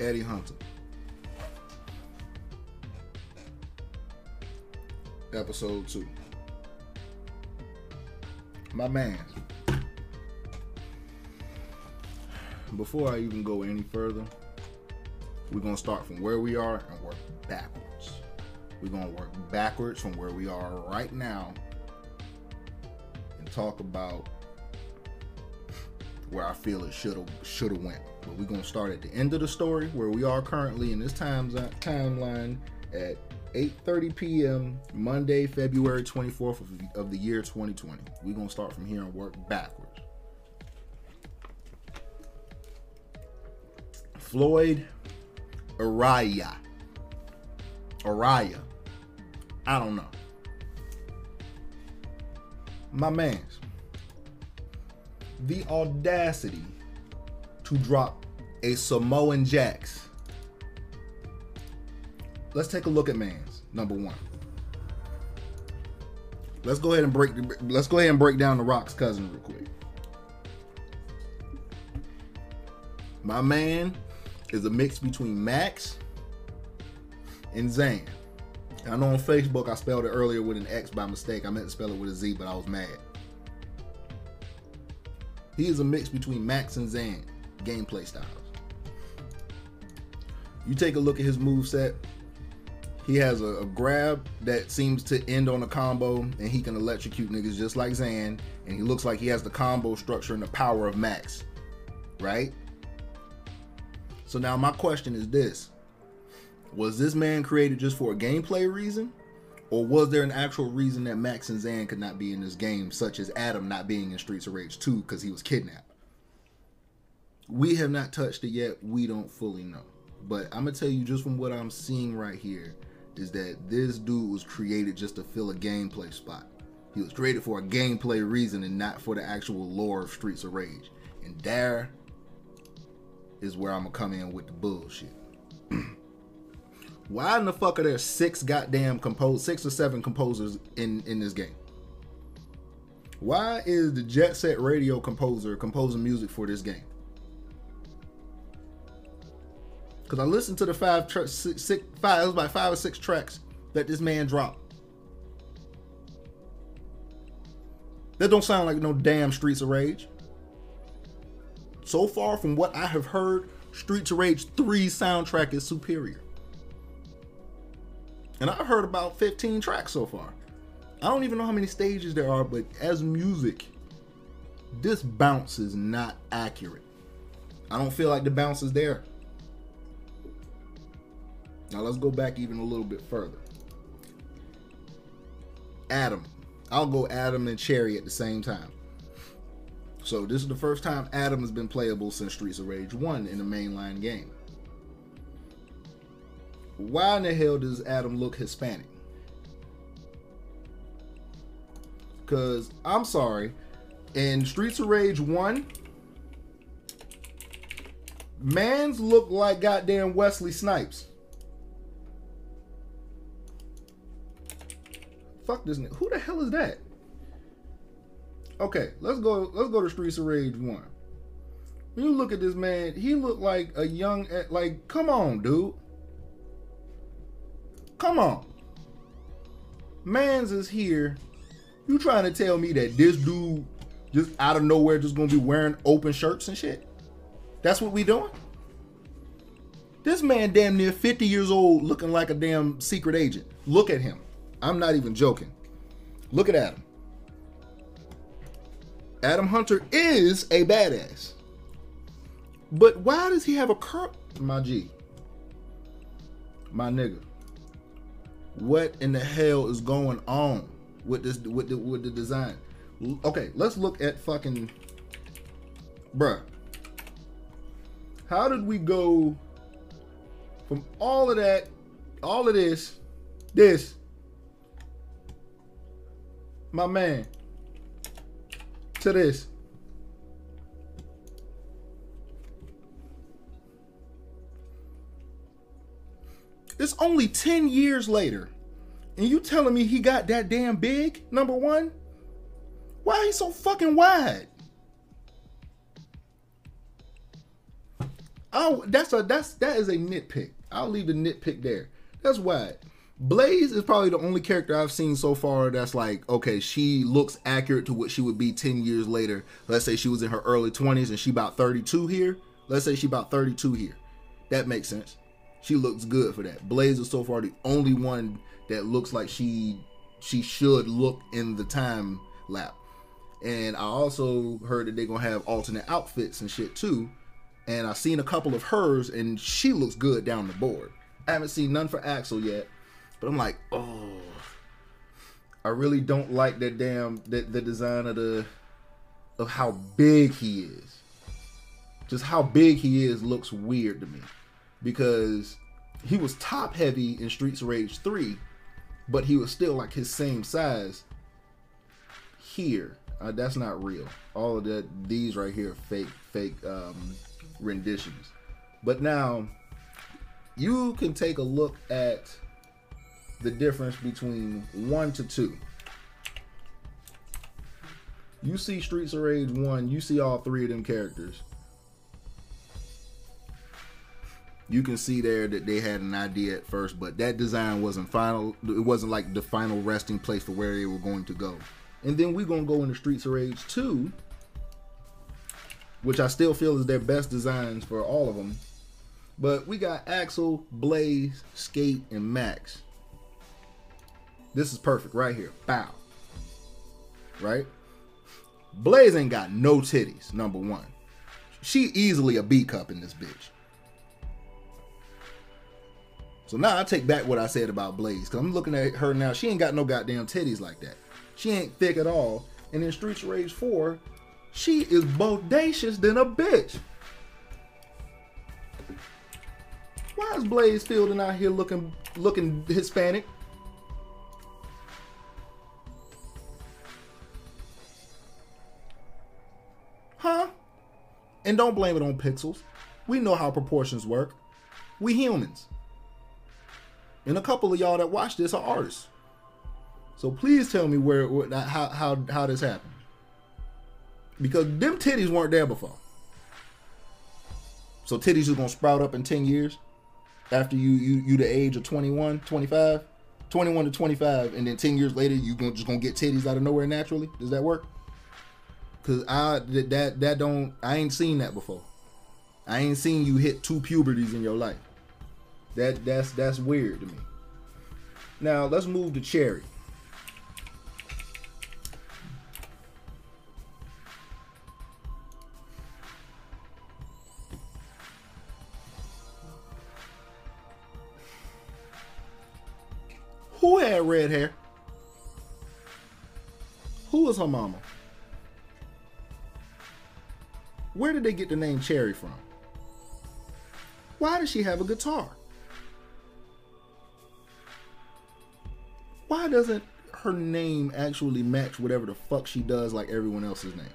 Eddie Hunter. Episode 2. My man. Before I even go any further, we're going to start from where we are and work backwards. We're going to work backwards from where we are right now and talk about where I feel it should have went. But we're going to start at the end of the story, where we are currently in this timeline at 8:30 p.m. Monday, February 24th of the year 2020. We're going to start from here and work backwards. Floyd Araya. I don't know. My man's. The audacity to drop a Samoan Jax. Let's take a look at man's number one. Let's go ahead and break down The Rock's cousin real quick. My man is a mix between Max and Zan. I know on Facebook I spelled it earlier with an X by mistake. I meant to spell it with a Z, but I was mad. He is a mix between Max and Zan gameplay styles. You take a look at his moveset. He has a grab that seems to end on a combo, and he can electrocute niggas just like Zan, and he looks like he has the combo structure and the power of Max, right? So now my question is this. Was this man created just for a gameplay reason? Or was there an actual reason that Max and Zan could not be in this game, such as Adam not being in Streets of Rage 2 because he was kidnapped? We have not touched it yet. We don't fully know. But I'm going to tell you just from what I'm seeing right here is that this dude was created just to fill a gameplay spot. He was created for a gameplay reason and not for the actual lore of Streets of Rage. And there is where I'm gonna come in with the bullshit. Why in the fuck are there six or seven composers in this game? Why is the Jet Set Radio composer composing music for this game? Because I listened to the it was about 5 or 6 tracks that this man dropped. That don't sound like no damn Streets of Rage. So far from what I have heard, Streets of Rage 3 soundtrack is superior. And I've heard about 15 tracks so far. I don't even know how many stages there are, but as music, this bounce is not accurate. I don't feel like the bounce is there. Now let's go back even a little bit further. Adam. I'll go Adam and Cherry at the same time. So this is the first time Adam has been playable since Streets of Rage 1 in the mainline game. Why in the hell does Adam look Hispanic? Because, I'm sorry, in Streets of Rage 1, man's look like goddamn Wesley Snipes. Fuck this nigga. Who the hell is that? Okay, let's go to Streets of Rage 1. When you look at this man, he looked like a young, like, come on, dude. Come on. Mans is here. You trying to tell me that this dude just out of nowhere just gonna be wearing open shirts and shit? That's what we doing? This man damn near 50 years old looking like a damn secret agent. Look at him. I'm not even joking. Look at Adam. Adam Hunter is a badass. But why does he have a curl? My G. My nigga. What in the hell is going on with this, with the design? Okay, let's look at fucking... Bruh. How did we go from all of that, all of this? My man. To this. It's only 10 years later, and you telling me he got that damn big? Number one, why he so fucking wide? I Oh, that is a nitpick. I'll leave the nitpick there. That's why Blaze is probably the only character I've seen so far that's like, okay, she looks accurate to what she would be 10 years later. Let's say she was in her early 20s and she about 32 here. Let's say she about 32 here. That makes sense. She looks good for that. Blaze is so far the only one that looks like she should look in the time lap. And I also heard that they're going to have alternate outfits and shit too. And I've seen a couple of hers and she looks good down the board. I haven't seen none for Axel yet. But I'm like, oh, I really don't like that damn the design of how big he is. Just how big he is looks weird to me, because he was top heavy in Streets of Rage 3, but he was still like his same size here. That's not real. All of that, these right here, are fake renditions. But now you can take a look at the difference between 1 to 2. You see Streets of Rage 1, you see all three of them characters. You can see there that they had an idea at first, but that design wasn't final. It wasn't like the final resting place for where they were going to go. And then we're gonna go into Streets of Rage 2, which I still feel is their best designs for all of them. But we got Axel, Blaze, Skate, and Max. This is perfect right here. Bow. Right? Blaze ain't got no titties, number one. She easily a B cup in this bitch. So now I take back what I said about Blaze, because I'm looking at her now. She ain't got no goddamn titties like that. She ain't thick at all. And in Streets of Rage 4, she is bodacious than a bitch. Why is Blaze Fielding out here looking Hispanic? Huh? And don't blame it on pixels. We know how proportions work. We humans. And a couple of y'all that watch this are artists. So please tell me how this happened. Because them titties weren't there before. So titties are gonna sprout up in 10 years after you the age of 21, 25, 21 to 25, and then 10 years later you just gonna get titties out of nowhere naturally? Does that work? Cause I ain't seen that before. I ain't seen you hit two puberties in your life. That's weird to me. Now let's move to Cherry. Who had red hair? Who was her mama? Where did they get the name Cherry from? Why does she have a guitar? Why doesn't her name actually match whatever the fuck she does like everyone else's name?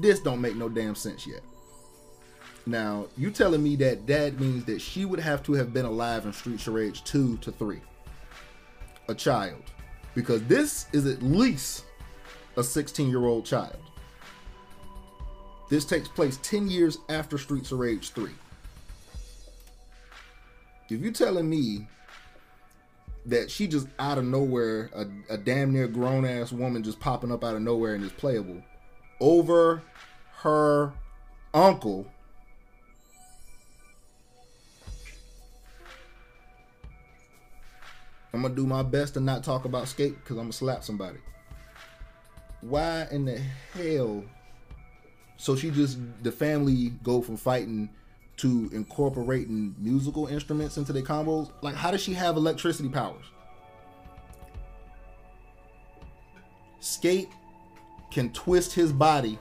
This don't make no damn sense yet. Now, you telling me that that means that she would have to have been alive in Streets of Rage 2 to 3. A child. Because this is at least a 16-year-old child. This takes place 10 years after Streets of Rage 3. If you're telling me that she just out of nowhere, a damn near grown-ass woman just popping up out of nowhere and is playable, over her uncle, I'm going to do my best to not talk about Skate because I'm going to slap somebody. Why in the hell? So the family go from fighting to incorporating musical instruments into their combos? Like, how does she have electricity powers? Skate can twist his body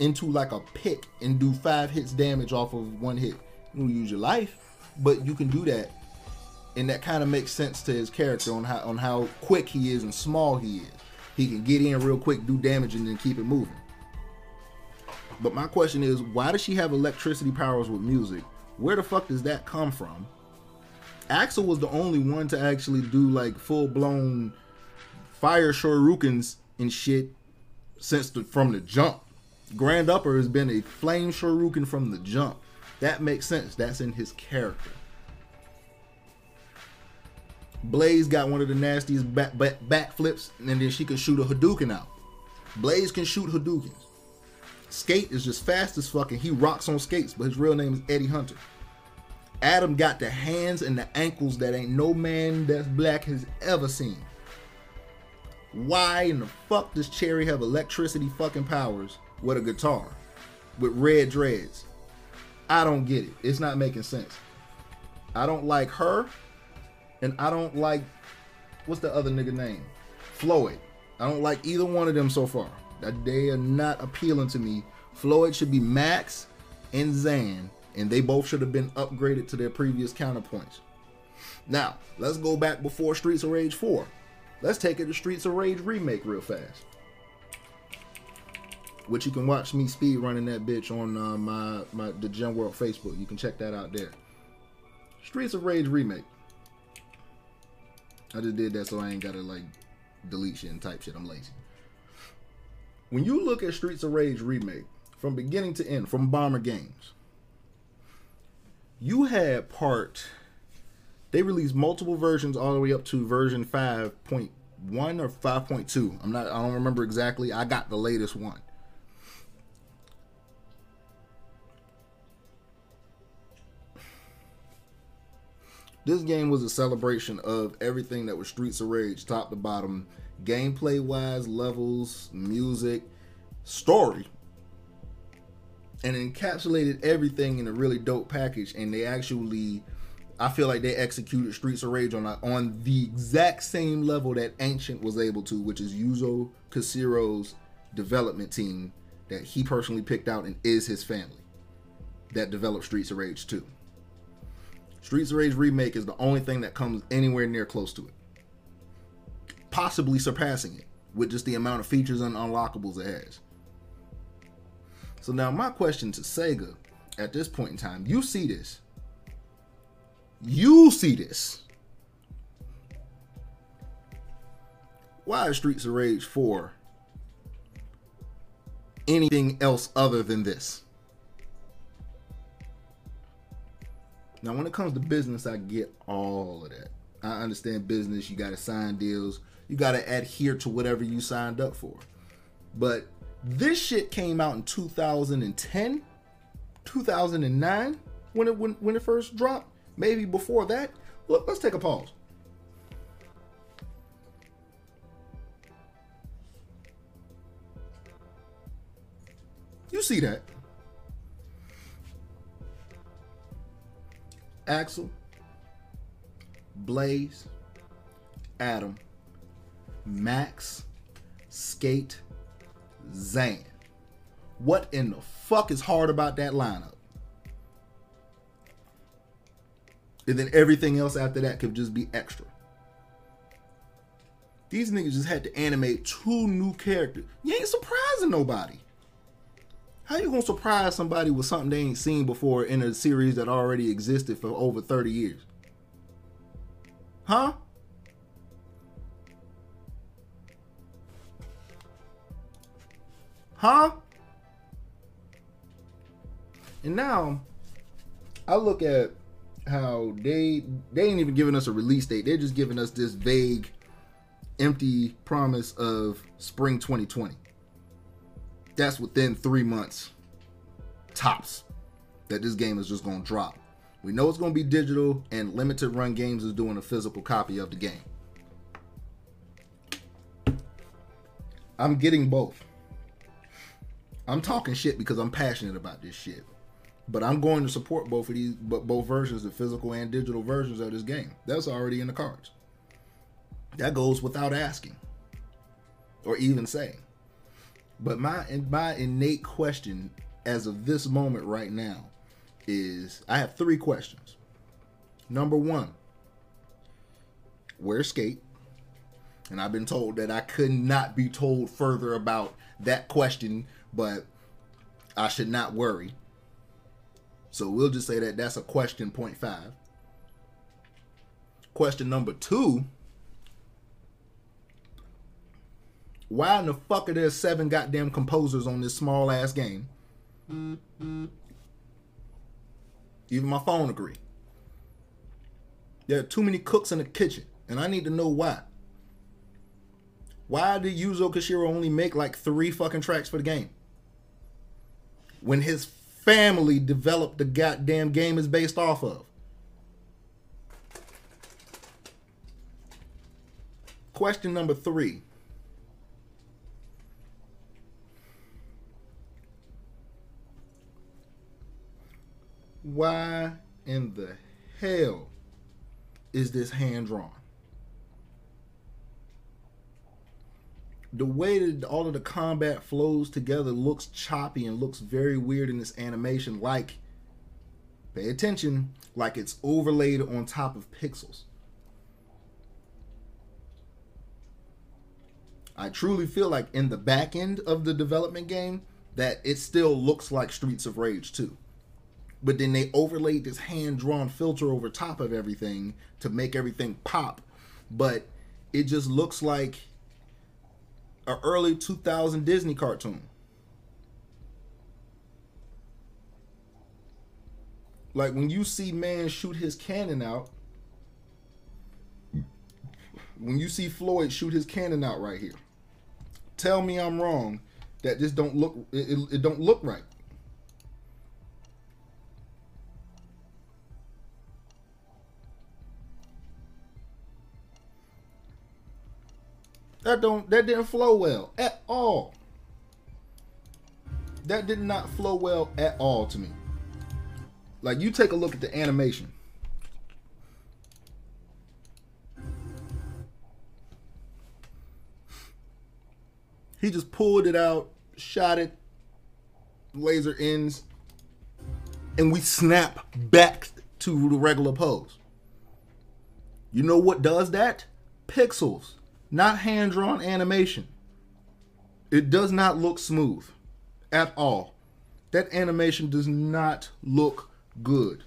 into like a pick and do 5 hits damage off of 1 hit. You don't use your life, but you can do that. And that kind of makes sense to his character on how quick he is and small he is. He can get in real quick, do damage, and then keep it moving. But my question is, why does she have electricity powers with music? Where the fuck does that come from? Axel was the only one to actually do like full-blown fire shurikens and shit from the jump. Grand Upper has been a flame shuriken from the jump. That makes sense. That's in his character. Blaze got one of the nastiest backflips, and then she can shoot a Hadouken out. Blaze can shoot Hadoukens. Skate is just fast as fuck, and he rocks on skates, but his real name is Eddie Hunter. Adam got the hands and the ankles that ain't no man that's black has ever seen. Why in the fuck does Cherry have electricity fucking powers with a guitar with red dreads? I don't get it. It's not making sense. I don't like her, and I don't like, what's the other nigga name? Floyd. I don't like either one of them so far. They are not appealing to me. Floyd should be Max and Zan, and they both should have been upgraded to their previous counterpoints. Now, let's go back before Streets of Rage 4. Let's take it to Streets of Rage Remake real fast, which you can watch me speed running that bitch on the Gem World Facebook. You can check that out there. Streets of Rage Remake. I just did that so I ain't gotta like delete shit and type shit. I'm lazy. When you look at Streets of Rage Remake from beginning to end, from Bomber Games, you had part. They released multiple versions all the way up to version 5.1 or 5.2. I don't remember exactly. I got the latest one. This game was a celebration of everything that was Streets of Rage, top to bottom, gameplay-wise, levels, music, story, and encapsulated everything in a really dope package. And they actually, I feel like they executed Streets of Rage on the exact same level that Ancient was able to, which is Yuzo Koshiro's development team that he personally picked out and is his family that developed Streets of Rage 2. Streets of Rage Remake is the only thing that comes anywhere near close to it, possibly surpassing it with just the amount of features and unlockables it has. So now my question to Sega at this point in time, you see this. You see this. Why is Streets of Rage 4 anything else other than this? Now, when it comes to business, I get all of that. I understand business. You got to sign deals. You got to adhere to whatever you signed up for. But this shit came out in 2010, 2009, when it first dropped. Maybe before that. Look, let's take a pause. You see that. Axel, Blaze, Adam, Max, Skate, Zan. What in the fuck is hard about that lineup? And then everything else after that could just be extra. These niggas just had to animate 2 new characters. You ain't surprising nobody. How you gonna surprise somebody with something they ain't seen before in a series that already existed for over 30 years? Huh? Huh? And now, I look at how they ain't even giving us a release date. They're just giving us this vague, empty promise of spring 2020. That's within 3 months tops that this game is just gonna drop. We know it's gonna be digital, and Limited Run Games is doing a physical copy of the game. I'm getting both. I'm talking shit because I'm passionate about this shit. But I'm going to support both of these, both versions, the physical and digital versions of this game. That's already in the cards. That goes without asking or even saying. But my innate question as of this moment right now is, I have 3 questions. Number one, where's Skate? And I've been told that I could not be told further about that question, but I should not worry. So we'll just say that that's a question 0.5. Question number 2, Why in the fuck are there 7 goddamn composers on this small ass game? Even my phone agree. There are too many cooks in the kitchen, and I need to know why. Why did Yuzo Koshiro only make like 3 fucking tracks for the game? When his family developed the goddamn game is based off of. Question number 3. Why in the hell is this hand-drawn? The way that all of the combat flows together looks choppy and looks very weird in this animation, like, pay attention, like it's overlaid on top of pixels. I truly feel like in the back end of the development game that it still looks like Streets of Rage 2. But then they overlaid this hand-drawn filter over top of everything to make everything pop. But it just looks like an early 2000 Disney cartoon. Like when you see man shoot his cannon out, when you see Floyd shoot his cannon out right here, tell me I'm wrong that this don't look, it don't look right. That didn't flow well at all. That did not flow well at all to me. Like, you take a look at the animation. He just pulled it out, shot it, laser ends, and we snap back to the regular pose. You know what does that? Pixels. Not hand-drawn animation. It does not look smooth at all. That animation does not look good.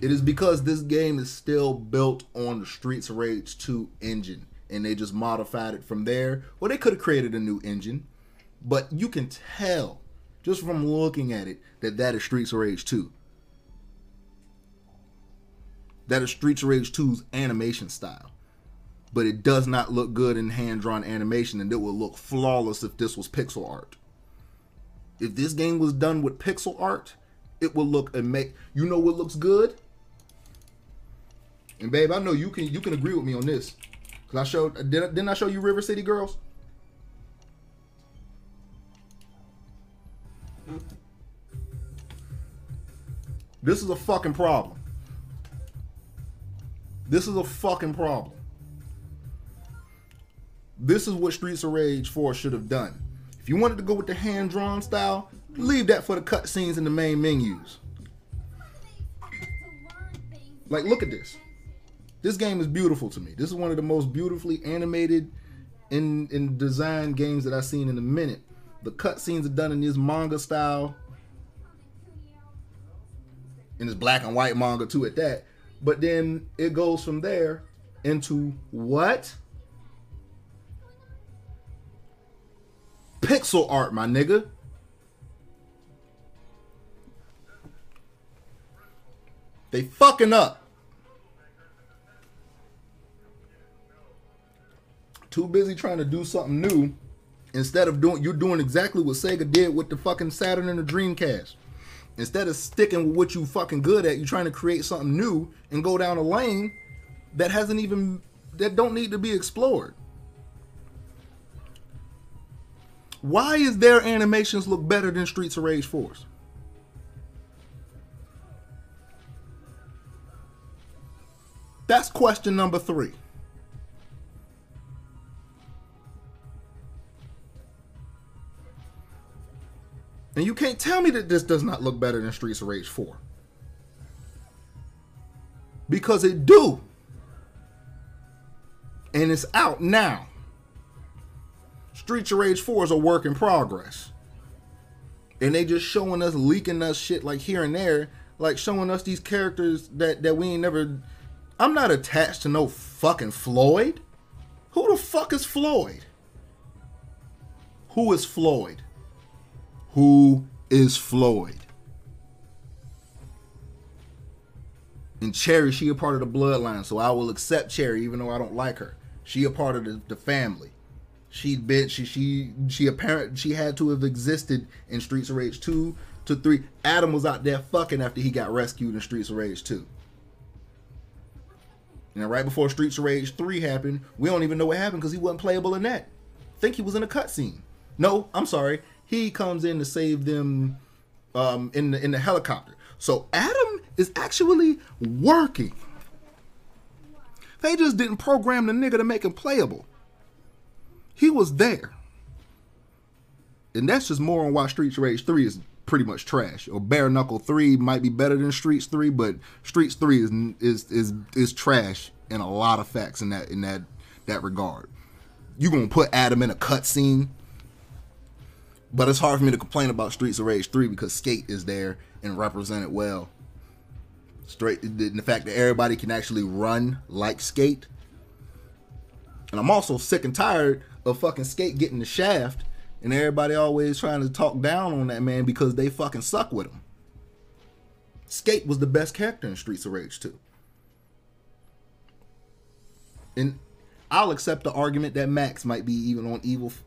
It is because this game is still built on the Streets of Rage 2 engine, and they just modified it from there. Well, they could have created a new engine, but you can tell just from looking at it that that is Streets of Rage 2. That is Streets of Rage 2's animation style. But it does not look good in hand-drawn animation, and it would look flawless if this was pixel art. If this game was done with pixel art, it would look amazing. You know what looks good? And babe, I know you can agree with me on this. Cause I showed, didn't I show you River City Girls? This is a fucking problem. This is a fucking problem. This is what Streets of Rage 4 should have done. If you wanted to go with the hand-drawn style, leave that for the cutscenes in the main menus. Like, look at this. This game is beautiful to me. This is one of the most beautifully animated and designed games that I've seen in a minute. The cutscenes are done in this manga style. And it's black and white manga too at that. But then it goes from there into what? Pixel art, my nigga. They fucking up. Too busy trying to do something new instead of you're doing exactly what Sega did with the fucking Saturn and the Dreamcast. Instead of sticking with what you fucking good at, you're trying to create something new and go down a lane that hasn't even, that don't need to be explored. Why is their animations look better than Streets of Rage 4's? That's question number 3. And you can't tell me that this does not look better than Streets of Rage 4. Because it do. And it's out now. Streets of Rage 4 is a work in progress. And they just showing us, leaking us shit like here and there. Like showing us these characters that we ain't never... I'm not attached to no fucking Floyd. Who the fuck is Floyd? Who is Floyd? Who is Floyd? And Cherry, she a part of the bloodline, so I will accept Cherry even though I don't like her. She a part of the family. She had to have existed in Streets of Rage 2 to 3. Adam was out there fucking after he got rescued in Streets of Rage 2. And right before Streets of Rage 3 happened, we don't even know what happened because he wasn't playable in that. I think he was in a cutscene. No, I'm sorry. He comes in to save them in the helicopter. So Adam is actually working. They just didn't program the nigga to make him playable. He was there. And that's just more on why Streets of Rage 3 is pretty much trash. Or Bare Knuckle 3 might be better than Streets 3, but Streets 3 is trash in a lot of facts in that regard. You're gonna put Adam in a cutscene, but it's hard for me to complain about Streets of Rage 3 because Skate is there and represented well. Straight in the fact that everybody can actually run like Skate. And I'm also sick and tired of fucking Skate getting the shaft and everybody always trying to talk down on that man because they fucking suck with him. Skate was the best character in Streets of Rage 2. And I'll accept the argument that Max might be even on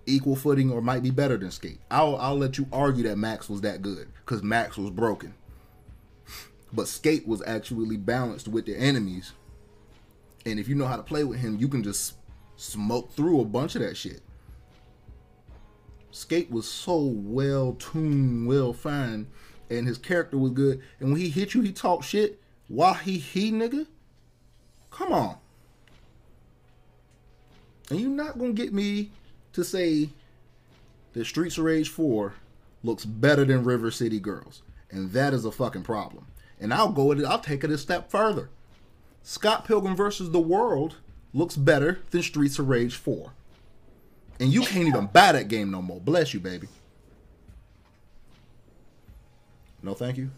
equal footing or might be better than Skate. I'll let you argue that Max was that good because Max was broken. But Skate was actually balanced with the enemies. And if you know how to play with him, you can just smoke through a bunch of that shit. Skate was so well-tuned, well-fine, and his character was good. And when he hit you, he talked shit. Why he nigga? Come on. And you're not going to get me to say that Streets of Rage 4 looks better than River City Girls. And that is a fucking problem. And I'll go with it. I'll take it a step further. Scott Pilgrim versus The World looks better than Streets of Rage 4. And you can't even buy that game no more. Bless you, baby. No thank you?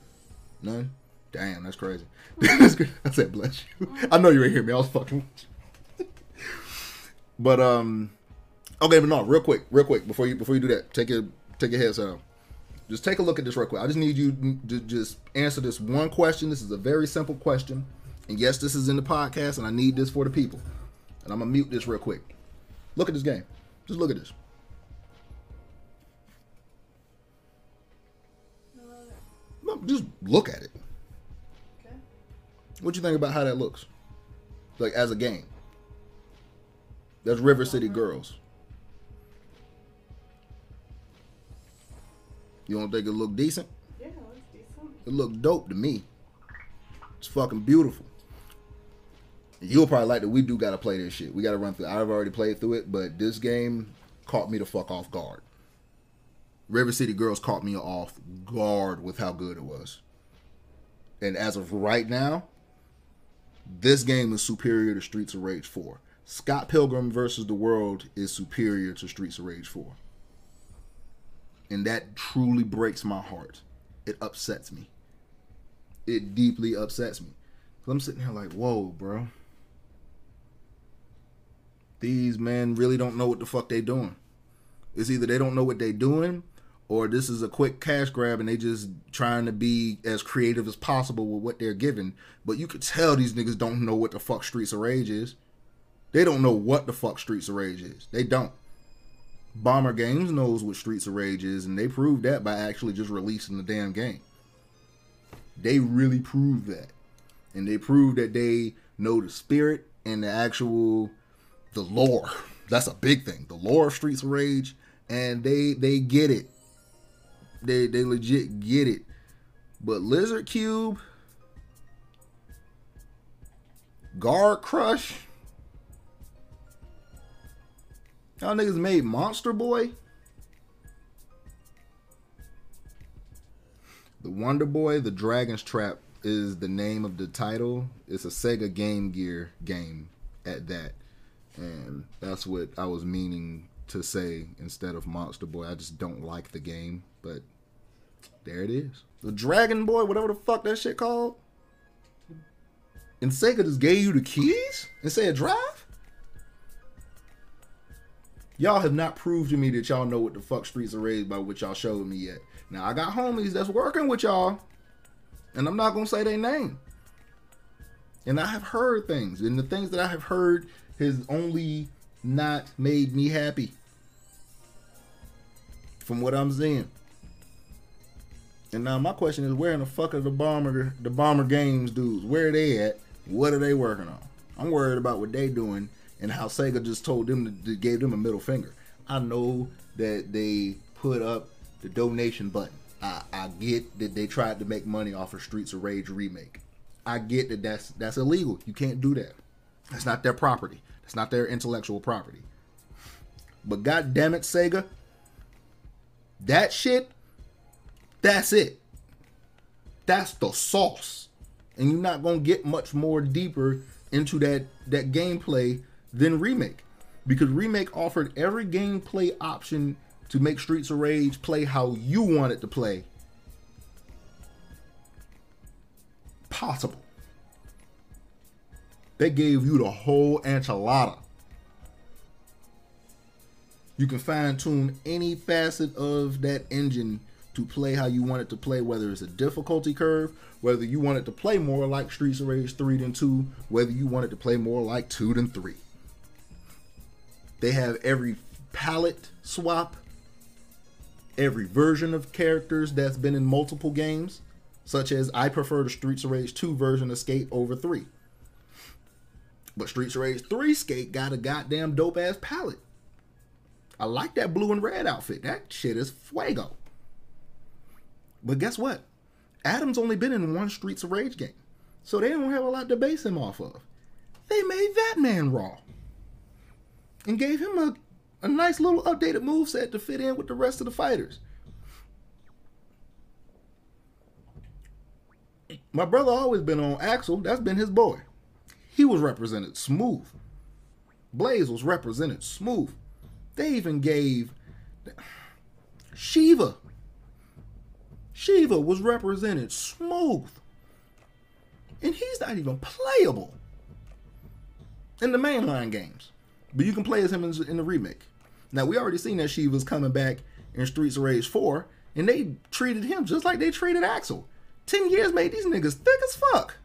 None? Damn, that's crazy. I said bless you. I know you ain't hear me. I was fucking... But, okay, but no, real quick, before you do that, take your headset off. Just take a look at this real quick. I just need you to just answer this one question. This is a very simple question. And yes, this is in the podcast, and I need this for the people. And I'm going to mute this real quick. Look at this game. Just look at this. No, just look at it. Okay. What do you think about how that looks? Like, as a game. That's River City Girls. You don't think it look decent? Yeah, it looks decent. It looked dope to me. It's fucking beautiful. You'll probably like that we do gotta play this shit. We gotta run through. I've already played through it, but this game caught me the fuck off guard. River City Girls caught me off guard with how good it was. And as of right now, this game is superior to Streets of Rage 4. Scott Pilgrim versus The World is superior to Streets of Rage 4. And that truly breaks my heart. It upsets me. It deeply upsets me. Because I'm sitting here like, whoa, bro. These men really don't know what the fuck they doing. It's either they don't know what they doing, or this is a quick cash grab and they just trying to be as creative as possible with what they're given. But you could tell these niggas don't know what the fuck Streets of Rage is. They don't know what the fuck Streets of Rage is. They don't. Bomber Games knows what Streets of Rage is, and they proved that by actually just releasing the damn game. They really proved that. And they proved that they know the spirit and the lore. That's a big thing. The lore of Streets of Rage, and they get it. They legit get it. But Lizard Cube, Guard Crush, y'all niggas made Monster Boy, the Wonder Boy, The Dragon's Trap is the name of the title. It's a Sega Game Gear game at that, and that's what I was meaning to say instead of Monster Boy. I just don't like the game, but there it is. The Dragon Boy, whatever the fuck that shit called. And Sega just gave you the keys and said drive. Y'all have not proved to me that y'all know what the fuck Streets of Rage by what y'all showed me yet. Now, I got homies that's working with y'all, and I'm not going to say their name. And I have heard things, and the things that I have heard has only not made me happy from what I'm seeing. And now my question is, where in the fuck are the Bomber Games dudes? Where are they at? What are they working on? I'm worried about what they doing and how Sega just told them to gave them a middle finger. I know that they put up the donation button. I get that they tried to make money off of Streets of Rage remake. I get that that's illegal. You can't do that. That's not their property. That's not their intellectual property. But goddamn it, Sega, that shit, that's it. That's the sauce. And you're not going to get much more deeper into that gameplay than Remake. Because Remake offered every gameplay option to make Streets of Rage play how you want it to play possible. They gave you the whole enchilada. You can fine-tune any facet of that engine to play how you want it to play, whether it's a difficulty curve, whether you want it to play more like Streets of Rage 3 than 2, whether you want it to play more like 2 than 3. They have every palette swap, every version of characters that's been in multiple games, such as I prefer the Streets of Rage 2 version of Skate over 3. But Streets of Rage 3 Skate got a goddamn dope-ass palette. I like that blue and red outfit. That shit is fuego. But guess what? Adam's only been in one Streets of Rage game, so they don't have a lot to base him off of. They made that man raw and gave him a nice little updated moveset to fit in with the rest of the fighters. My brother always been on Axel. That's been his boy. He was represented smooth. Blaze was represented smooth. They even gave Shiva. Shiva was represented smooth. And he's not even playable in the mainline games. But you can play as him in the remake. Now, we already seen that Shiva's coming back in Streets of Rage 4. And they treated him just like they treated Axel. 10 years made these niggas thick as fuck.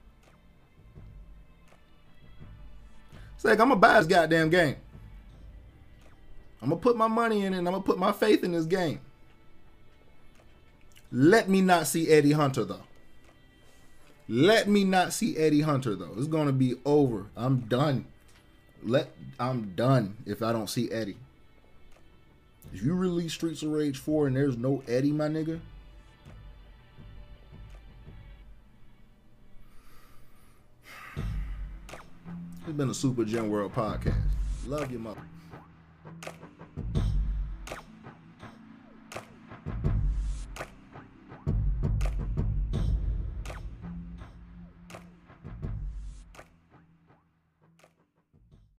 It's like, I'm going to buy this goddamn game. I'm going to put my money in it and I'm going to put my faith in this game. Let me not see Eddie Hunter, though. Let me not see Eddie Hunter, though. It's going to be over. I'm done. I'm done if I don't see Eddie. If you release Streets of Rage 4 and there's no Eddie, my nigga, it's been a Super Gen World podcast. Love you, mother.